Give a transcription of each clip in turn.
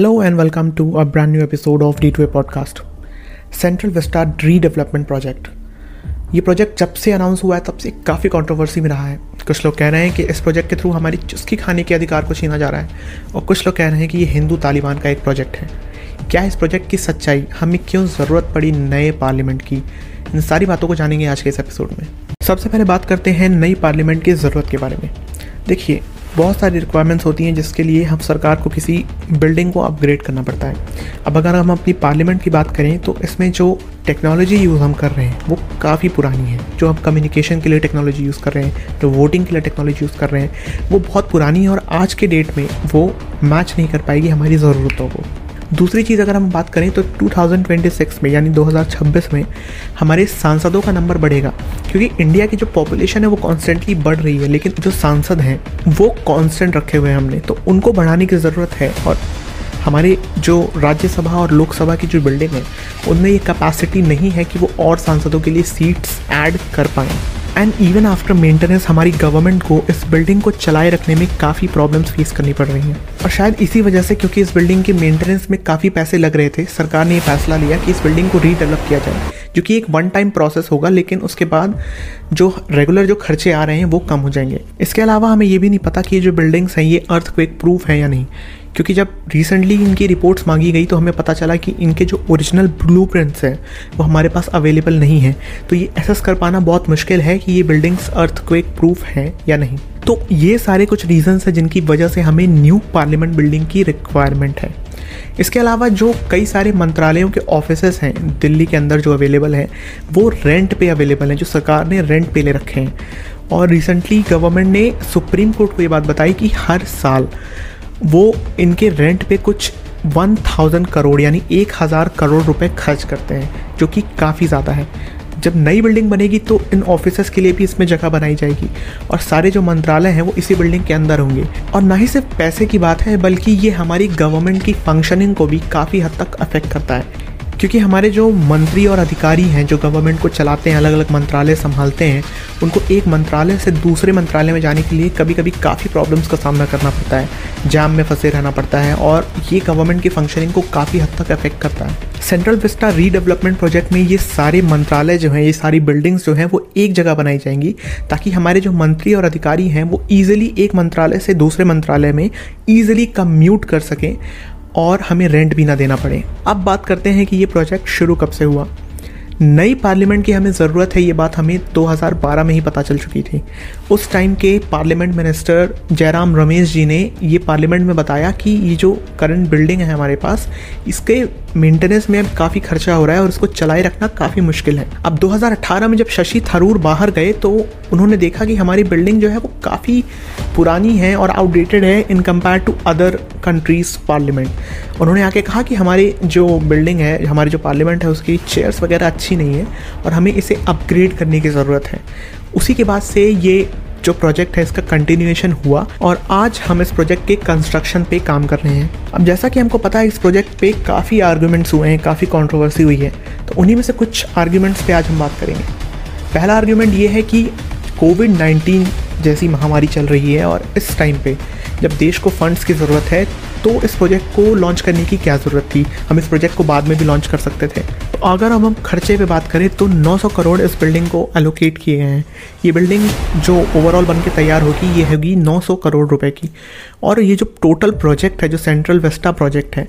Hello and welcome to a brand new episode of D2A Podcast, Central Vista Redevelopment Project। ये project जब से announce हुआ है तब से काफ़ी कंट्रोवर्सी में रहा है। कुछ लोग कह रहे हैं कि इस प्रोजेक्ट के थ्रू हमारी चुस्की खाने के अधिकार को छीना जा रहा है और कुछ लोग कह रहे हैं कि ये हिंदू तालिबान का एक प्रोजेक्ट है। क्या इस प्रोजेक्ट की सच्चाई, हमें क्यों ज़रूरत पड़ी नए पार्लियामेंट की, इन सारी बातों को जानेंगे आज के इस एपिसोड में। सबसे पहले बात करते हैं नई पार्लियामेंट की ज़रूरत के बारे में। देखिए, बहुत सारी रिक्वायरमेंट्स होती हैं जिसके लिए हम सरकार को किसी बिल्डिंग को अपग्रेड करना पड़ता है। अब अगर हम अपनी पार्लियामेंट की बात करें तो इसमें जो टेक्नोलॉजी यूज़ हम कर रहे हैं वो काफ़ी पुरानी है। जो हम कम्युनिकेशन के लिए टेक्नोलॉजी यूज़ कर रहे हैं, जो वोटिंग के लिए टेक्नोलॉजी यूज़ कर रहे हैं, वो बहुत पुरानी है और आज के डेट में वो मैच नहीं कर पाएगी हमारी ज़रूरतों को। दूसरी चीज़, अगर हम बात करें तो 2026 में यानी 2026 में हमारे सांसदों का नंबर बढ़ेगा, क्योंकि इंडिया की जो पॉपुलेशन है वो कॉन्स्टेंटली बढ़ रही है, लेकिन जो सांसद हैं वो कांस्टेंट रखे हुए हैं हमने, तो उनको बढ़ाने की ज़रूरत है। और हमारे जो राज्यसभा और लोकसभा की जो बिल्डिंग है उनमें ये कैपेसिटी नहीं है कि वो और सांसदों के लिए सीट्स ऐड कर पाएँ। एंड इवन आफ्टर मेंटेनेंस हमारी गवर्नमेंट को इस बिल्डिंग को चलाए रखने में काफ़ी प्रॉब्लम्स फेस करनी पड़ रही हैं, और शायद इसी वजह से, क्योंकि इस बिल्डिंग के मेंटेनेंस में काफ़ी पैसे लग रहे थे, सरकार ने ये फैसला लिया कि इस बिल्डिंग को रीडेवलप किया जाए, जो कि एक वन टाइम प्रोसेस होगा, लेकिन उसके बाद जो रेगुलर जो खर्चे आ रहे हैं वो कम हो जाएंगे। इसके अलावा हमें ये भी नहीं पता कि ये जो बिल्डिंग्स हैं ये अर्थक्वेक प्रूफ हैं या नहीं, क्योंकि जब रिसेंटली इनकी रिपोर्ट्स मांगी गई तो हमें पता चला कि इनके जो ओरिजिनल ब्लूप्रिंट्स हैं वो हमारे पास अवेलेबल नहीं है, तो ये एसेस कर पाना बहुत मुश्किल है कि ये बिल्डिंग्स अर्थक्वेक प्रूफ हैं या नहीं। तो ये सारे कुछ रीजंस हैं जिनकी वजह से हमें न्यू पार्लियामेंट बिल्डिंग की रिक्वायरमेंट है। इसके अलावा जो कई सारे मंत्रालयों के ऑफिसेस हैं दिल्ली के अंदर जो अवेलेबल हैं वो रेंट पे अवेलेबल हैं, जो सरकार ने रेंट पे ले रखे हैं। और रिसेंटली गवर्नमेंट ने सुप्रीम कोर्ट को ये बात बताई कि हर साल वो इनके रेंट पे कुछ 1000 करोड़ यानी 1000 करोड़ रुपए खर्च करते हैं, जो कि काफ़ी ज़्यादा है। जब नई बिल्डिंग बनेगी तो इन ऑफिसेस के लिए भी इसमें जगह बनाई जाएगी और सारे जो मंत्रालय हैं वो इसी बिल्डिंग के अंदर होंगे। और ना ही सिर्फ पैसे की बात है, बल्कि ये हमारी गवर्नमेंट की फंक्शनिंग को भी काफ़ी हद तक अफेक्ट करता है, क्योंकि हमारे जो मंत्री और अधिकारी हैं जो गवर्नमेंट को चलाते हैं, अलग अलग मंत्रालय संभालते हैं, उनको एक मंत्रालय से दूसरे मंत्रालय में जाने के लिए कभी कभी काफ़ी प्रॉब्लम्स का सामना करना पड़ता है, जाम में फंसे रहना पड़ता है, और ये गवर्नमेंट की फंक्शनिंग को काफ़ी हद तक अफेक्ट करता है। सेंट्रल विस्टा रीडेवलपमेंट प्रोजेक्ट में ये सारे मंत्रालय जो हैं, ये सारी बिल्डिंग्स जो हैं वो एक जगह बनाई जाएंगी, ताकि हमारे जो मंत्री और अधिकारी हैं वो ईजिली एक मंत्रालय से दूसरे मंत्रालय में ईजिली कम्यूट कर सकें और हमें रेंट भी ना देना पड़े। अब बात करते हैं कि ये प्रोजेक्ट शुरू कब से हुआ। नई पार्लियामेंट की हमें ज़रूरत है, ये बात हमें 2012 में ही पता चल चुकी थी। उस टाइम के पार्लियामेंट मिनिस्टर जयराम रमेश जी ने ये पार्लियामेंट में बताया कि ये जो करंट बिल्डिंग है हमारे पास, इसके मेंटेनेंस में अब काफ़ी खर्चा हो रहा है और इसको चलाए रखना काफ़ी मुश्किल है। अब 2018 में जब शशि थरूर बाहर गए तो उन्होंने देखा कि हमारी बिल्डिंग जो है वो काफ़ी पुरानी है और आउटडेटेड है in compare to other countries parliament. उन्होंने आके कहा कि हमारे जो बिल्डिंग है, हमारी जो पार्लियामेंट है, उसकी चेयर्स वगैरह अच्छी नहीं है और हमें इसे अपग्रेड करने की ज़रूरत है। उसी के बाद से ये जो प्रोजेक्ट है इसका कंटिन्यूएशन हुआ और आज हम इस प्रोजेक्ट के कंस्ट्रक्शन पे काम कर रहे हैं। अब जैसा कि हमको पता है, इस प्रोजेक्ट पे काफ़ी आर्ग्यूमेंट्स हुए हैं, काफ़ी कंट्रोवर्सी हुई है, तो उन्हीं में से कुछ आर्ग्यूमेंट्स पे आज हम बात करेंगे। पहला आर्ग्यूमेंट ये है कि कोविड-19 जैसी महामारी चल रही है और इस टाइम पे जब देश को फंड्स की ज़रूरत है तो इस प्रोजेक्ट को लॉन्च करने की क्या ज़रूरत थी, हम इस प्रोजेक्ट को बाद में भी लॉन्च कर सकते थे। तो अगर हम खर्चे पे बात करें तो 900 करोड़ इस बिल्डिंग को एलोकेट किए गए हैं। ये बिल्डिंग जो ओवरऑल बन के तैयार होगी ये होगी 900 करोड़ रुपए की, और ये जो टोटल प्रोजेक्ट है, जो सेंट्रल विस्टा प्रोजेक्ट है,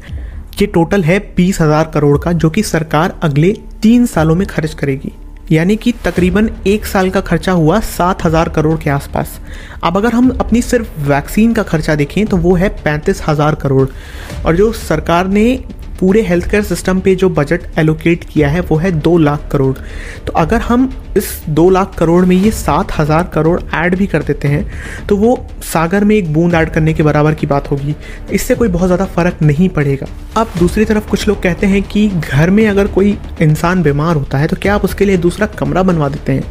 ये टोटल है 20,000 करोड़ का, जो कि सरकार अगले 3 सालों में खर्च करेगी, यानी कि तकरीबन 1 साल का खर्चा हुआ 7,000 करोड़ के आसपास। अब अगर हम अपनी सिर्फ वैक्सीन का खर्चा देखें तो वो है 35,000 करोड़, और जो सरकार ने पूरे हेल्थ केयर सिस्टम पे जो बजट एलोकेट किया है वो है 2 लाख करोड़। तो अगर हम इस 2 लाख करोड़ में ये 7,000 करोड़ ऐड भी कर देते हैं तो वो सागर में एक बूंद ऐड करने के बराबर की बात होगी, इससे कोई बहुत ज़्यादा फ़र्क नहीं पड़ेगा। अब दूसरी तरफ कुछ लोग कहते हैं कि घर में अगर कोई इंसान बीमार होता है तो क्या आप उसके लिए दूसरा कमरा बनवा देते हैं।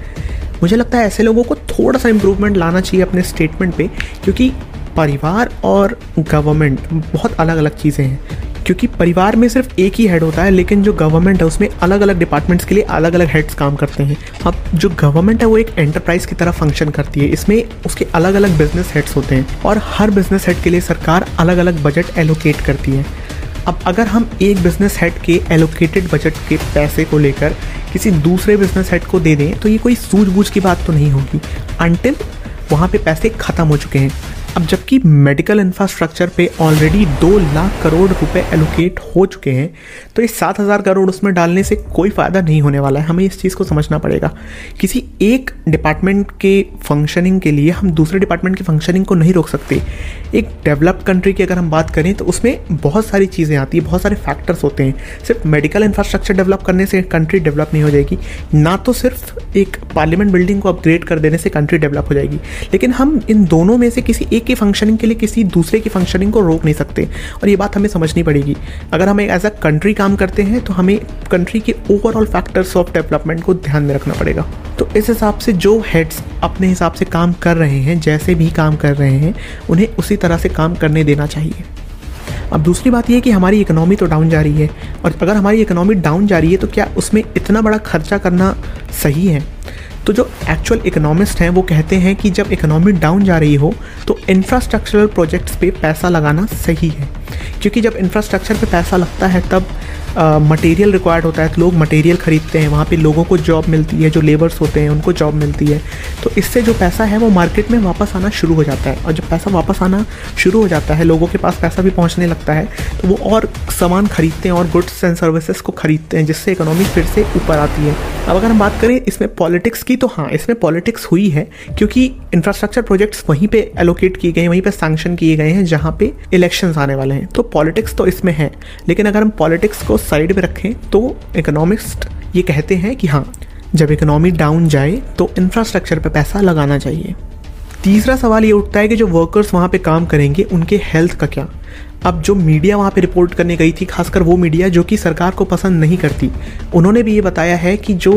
मुझे लगता है ऐसे लोगों को थोड़ा सा इम्प्रूवमेंट लाना चाहिए अपने स्टेटमेंट पर, क्योंकि परिवार और गवर्नमेंट बहुत अलग अलग चीज़ें हैं, क्योंकि परिवार में सिर्फ एक ही हेड होता है, लेकिन जो गवर्नमेंट है उसमें अलग अलग डिपार्टमेंट्स के लिए अलग अलग हेड्स काम करते हैं। अब जो गवर्नमेंट है वो एक एंटरप्राइज की तरह फंक्शन करती है, इसमें उसके अलग अलग बिजनेस हेड्स होते हैं और हर बिजनेस हेड के लिए सरकार अलग अलग बजट एलोकेट करती है। अब अगर हम एक बिजनेस हेड के एलोकेटेड बजट के पैसे को लेकर किसी दूसरे बिजनेस हेड को दे दें तो ये कोई सूझबूझ की बात तो नहीं होगी अनटिल वहाँ पे पैसे ख़त्म हो चुके हैं। अब जबकि मेडिकल इंफ्रास्ट्रक्चर पे ऑलरेडी 2 लाख करोड़ रुपए एलोकेट हो चुके हैं तो इस 7,000 करोड़ उसमें डालने से कोई फ़ायदा नहीं होने वाला है। हमें इस चीज़ को समझना पड़ेगा। किसी एक डिपार्टमेंट के फंक्शनिंग के लिए हम दूसरे डिपार्टमेंट की फंक्शनिंग को नहीं रोक सकते। एक डेवलप्ड कंट्री की अगर हम बात करें तो उसमें बहुत सारी चीज़ें आती हैं, बहुत सारे फैक्टर्स होते हैं। सिर्फ मेडिकल इंफ्रास्ट्रक्चर डेवलप करने से कंट्री डेवलप नहीं हो जाएगी, ना तो सिर्फ एक पार्लियामेंट बिल्डिंग को अपग्रेड कर देने से कंट्री डेवलप हो जाएगी। लेकिन हम इन दोनों में से किसी एक की फंक्शनिंग के लिए किसी दूसरे की फंक्शनिंग को रोक नहीं सकते और ये बात हमें समझनी पड़ेगी। अगर हम एज अ कंट्री काम करते हैं तो हमें कंट्री के ओवरऑल फैक्टर्स ऑफ डेवलपमेंट को ध्यान में रखना पड़ेगा। तो इस हिसाब से जो हेड्स अपने हिसाब से काम कर रहे हैं, जैसे भी काम कर रहे हैं, उन्हें उसी तरह से काम करने देना चाहिए। अब दूसरी बात यह है कि हमारी इकोनॉमी तो डाउन जा रही है और अगर हमारी इकोनॉमी डाउन जा रही है तो क्या उसमें इतना बड़ा खर्चा करना सही है? तो जो एक्चुअल इकोनॉमिस्ट हैं वो कहते हैं कि जब इकोनॉमी डाउन जा रही हो तो इंफ्रास्ट्रक्चरल प्रोजेक्ट्स पे पैसा लगाना सही है, क्योंकि जब इंफ्रास्ट्रक्चर पे पैसा लगता है तब मटेरियल रिक्वायर्ड होता है तो लोग मटेरियल ख़रीदते हैं, वहाँ पे लोगों को जॉब मिलती है, जो लेबर्स होते हैं उनको जॉब मिलती है। तो इससे जो पैसा है वो मार्केट में वापस आना शुरू हो जाता है और जब पैसा वापस आना शुरू हो जाता है, लोगों के पास पैसा भी पहुँचने लगता है तो वो और सामान खरीदते हैं और गुड्स एंड सर्विसेज को ख़रीदते हैं, जिससे इकोनॉमी फिर से ऊपर आती है। अब अगर हम बात करें इसमें पॉलिटिक्स की, तो हाँ, इसमें पॉलिटिक्स हुई है क्योंकि इंफ्रास्ट्रक्चर प्रोजेक्ट्स वहीं पे एलोकेट किए गए हैं, वहीं पे सैंक्शन किए गए हैं जहाँ पे इलेक्शंस आने वाले हैं। तो पॉलिटिक्स तो इसमें है, लेकिन अगर हम पॉलिटिक्स को साइड में रखें तो इकोनॉमिस्ट ये कहते हैं कि हाँ, जब इकोनॉमी डाउन जाए तो इंफ्रास्ट्रक्चर पर पैसा लगाना चाहिए। तीसरा सवाल ये उठता है कि जो वर्कर्स वहाँ पे काम करेंगे उनके हेल्थ का क्या? अब जो मीडिया वहाँ पे रिपोर्ट करने गई थी, खासकर वो मीडिया जो कि सरकार को पसंद नहीं करती, उन्होंने भी ये बताया है कि जो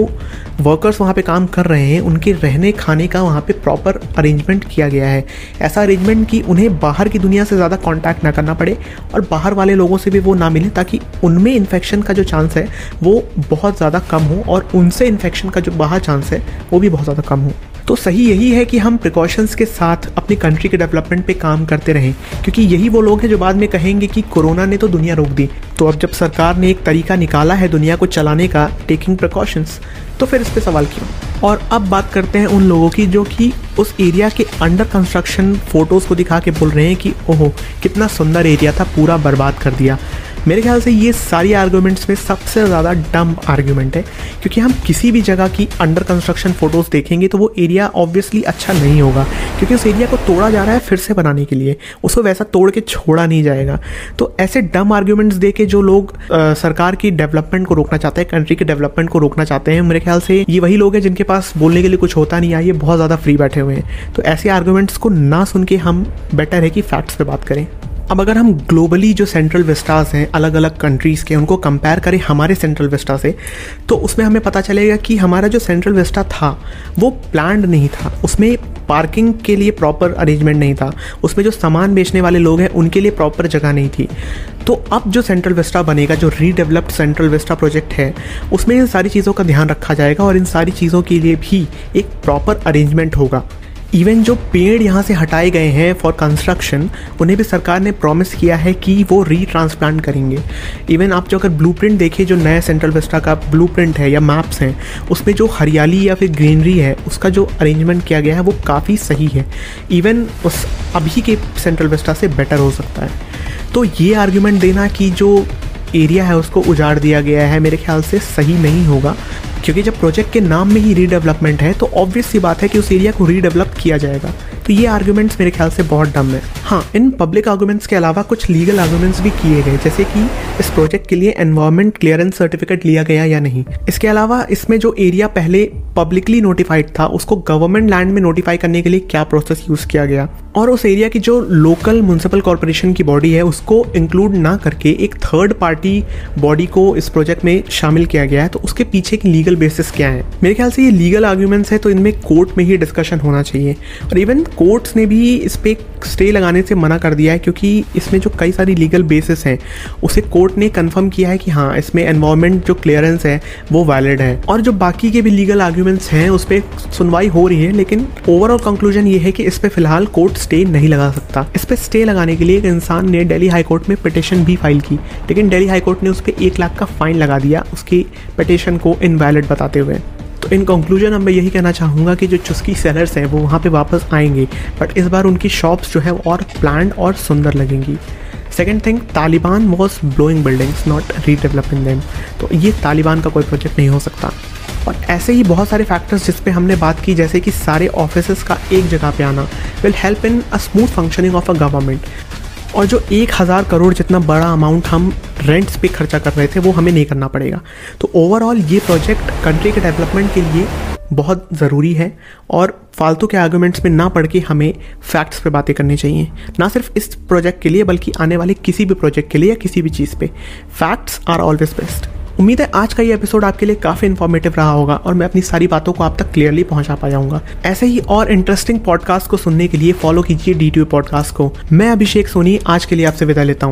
वर्कर्स वहाँ पे काम कर रहे हैं उनके रहने खाने का वहाँ पे प्रॉपर अरेंजमेंट किया गया है, ऐसा अरेंजमेंट कि उन्हें बाहर की दुनिया से ज़्यादा कॉन्टैक्ट ना करना पड़े और बाहर वाले लोगों से भी वो ना मिले, ताकि उनमें इन्फेक्शन का जो चांस है वो बहुत ज़्यादा कम हो और उनसे इन्फेक्शन का जो बाहर चांस है वो भी बहुत ज़्यादा कम हो। तो सही यही है कि हम प्रिकॉशंस के साथ अपनी कंट्री के डेवलपमेंट पे काम करते रहें, क्योंकि यही वो लोग हैं जो बाद में कहेंगे कि कोरोना ने तो दुनिया रोक दी। तो अब जब सरकार ने एक तरीका निकाला है दुनिया को चलाने का, टेकिंग प्रिकॉशंस, तो फिर इस पे सवाल क्यों? और अब बात करते हैं उन लोगों की जो कि उस एरिया के अंडर कंस्ट्रक्शन फ़ोटोज़ को दिखा के बोल रहे हैं कि ओहो कितना सुंदर एरिया था, पूरा बर्बाद कर दिया। मेरे ख्याल से ये सारी आर्गूमेंट्स में सबसे ज़्यादा डम आर्गूमेंट है, क्योंकि हम किसी भी जगह की अंडर कंस्ट्रक्शन फ़ोटोज़ देखेंगे तो वो एरिया ऑब्वियसली अच्छा नहीं होगा, क्योंकि उस एरिया को तोड़ा जा रहा है फिर से बनाने के लिए, उसको वैसा तोड़ के छोड़ा नहीं जाएगा। तो ऐसे डम आर्गूमेंट्स दे के जो लोग सरकार की डेवलपमेंट को रोकना चाहते हैं, कंट्री के डेवलपमेंट को रोकना चाहते हैं, मेरे ख्याल से ये वही लोग हैं जिनके पास बोलने के लिए कुछ होता नहीं है, ये बहुत ज़्यादा फ्री बैठे हुए हैं। तो ऐसे आर्गूमेंट्स को ना सुन के हम बेटर है कि फैक्ट्स पर बात करें। अब अगर हम ग्लोबली जो सेंट्रल विस्टास हैं अलग अलग कंट्रीज़ के, उनको कंपेयर करें हमारे सेंट्रल विस्टा से, तो उसमें हमें पता चलेगा कि हमारा जो सेंट्रल विस्टा था वो प्लान्ड नहीं था, उसमें पार्किंग के लिए प्रॉपर अरेंजमेंट नहीं था, उसमें जो सामान बेचने वाले लोग हैं उनके लिए प्रॉपर जगह नहीं थी। तो अब जो सेंट्रल विस्टा बनेगा, जो रीडेवलप्ड सेंट्रल विस्टा प्रोजेक्ट है, उसमें इन सारी चीज़ों का ध्यान रखा जाएगा और इन सारी चीज़ों के लिए भी एक प्रॉपर अरेंजमेंट होगा। इवन जो पेड़ यहाँ से हटाए गए हैं फॉर कंस्ट्रक्शन, उन्हें भी सरकार ने प्रॉमिस किया है कि वो रीट्रांसप्लांट करेंगे। इवन आप जो अगर ब्लूप्रिंट देखें, जो नया सेंट्रल विस्टा का ब्लूप्रिंट है या मैप्स हैं, उसमें जो हरियाली या फिर ग्रीनरी है उसका जो अरेंजमेंट किया गया है वो काफ़ी सही है, इवन उस अभी के सेंट्रल विस्टा से बेटर हो सकता है। तो ये आर्ग्यूमेंट देना कि जो एरिया है उसको उजाड़ दिया गया है, मेरे ख्याल से सही नहीं होगा, क्योंकि जब प्रोजेक्ट के नाम में ही रीडेवलपमेंट है तो ऑब्वियस सी बात है कि उस एरिया को रीडेवलप किया जाएगा। तो ये आर्गूमेंट्स मेरे ख्याल से बहुत डम है। हाँ, इन पब्लिक आर्गूमेंट्स के अलावा कुछ लीगल आर्गूमेंट्स भी किए गए, जैसे कि इस प्रोजेक्ट के लिए एनवायरमेंट क्लियरेंस सर्टिफिकेट लिया गया या नहीं। इसके अलावा इसमें जो एरिया पहले पब्लिकली नोटिफाइड था उसको गवर्नमेंट लैंड में नोटिफाई करने के लिए क्या प्रोसेस यूज़ किया गया, और उस एरिया की जो लोकल म्युनिसिपल कॉर्पोरेशन की बॉडी है उसको इंक्लूड ना करके एक थर्ड पार्टी बॉडी को इस प्रोजेक्ट में शामिल किया गया है, तो उसके पीछे की लीगल बेसिस क्या है? मेरे ख्याल से ये लीगल आर्ग्यूमेंट्स है, तो इनमें कोर्ट में ही डिस्कशन होना चाहिए। और इवन कोर्ट्स ने भी इस पे स्टे लगाने से मना कर दिया है, क्योंकि इसमें जो कई सारी लीगल बेसिस हैं उसे कोर्ट ने कंफर्म किया है कि हाँ, इसमें एनवायरमेंट जो क्लियरेंस है वो वैलिड है। और जो बाकी के भी लीगल आर्ग्यूमेंट्स हैं उस पर सुनवाई हो रही है, लेकिन ओवरऑल कंक्लूजन ये है कि इस पर फिलहाल कोर्ट स्टे नहीं लगा सकता। इस पर स्टे लगाने के लिए एक इंसान ने दिल्ली हाई कोर्ट में पिटिशन भी फाइल की, लेकिन दिल्ली हाई कोर्ट ने उस पर 1 लाख का फाइन लगा दिया उसकी पिटिशन को इनवैलिड बताते हुए। तो इन कंक्लूजन अब मैं यही कहना चाहूँगा कि जो चुस्की सेलर्स हैं वो वहाँ पे वापस आएंगे, बट इस बार उनकी शॉप्स जो है और प्लान और सुंदर लगेंगी। Second thing, Taliban was blowing buildings not redeveloping them, तो ये तालिबान का कोई प्रोजेक्ट नहीं हो सकता। और ऐसे ही बहुत सारे फैक्टर्स जिस पे हमने बात की, जैसे कि सारे ऑफिसेस का एक जगह पे आना will help in a smooth functioning of a government. और जो 1000 करोड़ जितना बड़ा अमाउंट हम रेंट्स पे खर्चा कर रहे थे वो हमें नहीं करना पड़ेगा। तो ओवरऑल ये प्रोजेक्ट कंट्री के डेवलपमेंट के लिए बहुत ज़रूरी है, और फालतू के आर्गूमेंट्स में ना पढ़ के हमें फैक्ट्स पे बातें करनी चाहिए, ना सिर्फ इस प्रोजेक्ट के लिए बल्कि आने वाले किसी भी प्रोजेक्ट के लिए या किसी भी चीज़ पे। Facts are always best. उम्मीद है आज का ये एपिसोड आपके लिए काफ़ी इन्फॉर्मेटिव रहा होगा और मैं अपनी सारी बातों को आप तक क्लियरली पहुंचा पाऊंगा। ऐसे ही और इंटरेस्टिंग पॉडकास्ट को सुनने के लिए फॉलो कीजिए D2A पॉडकास्ट को। मैं अभिषेक सोनी आज के लिए आपसे विदा लेता हूँ।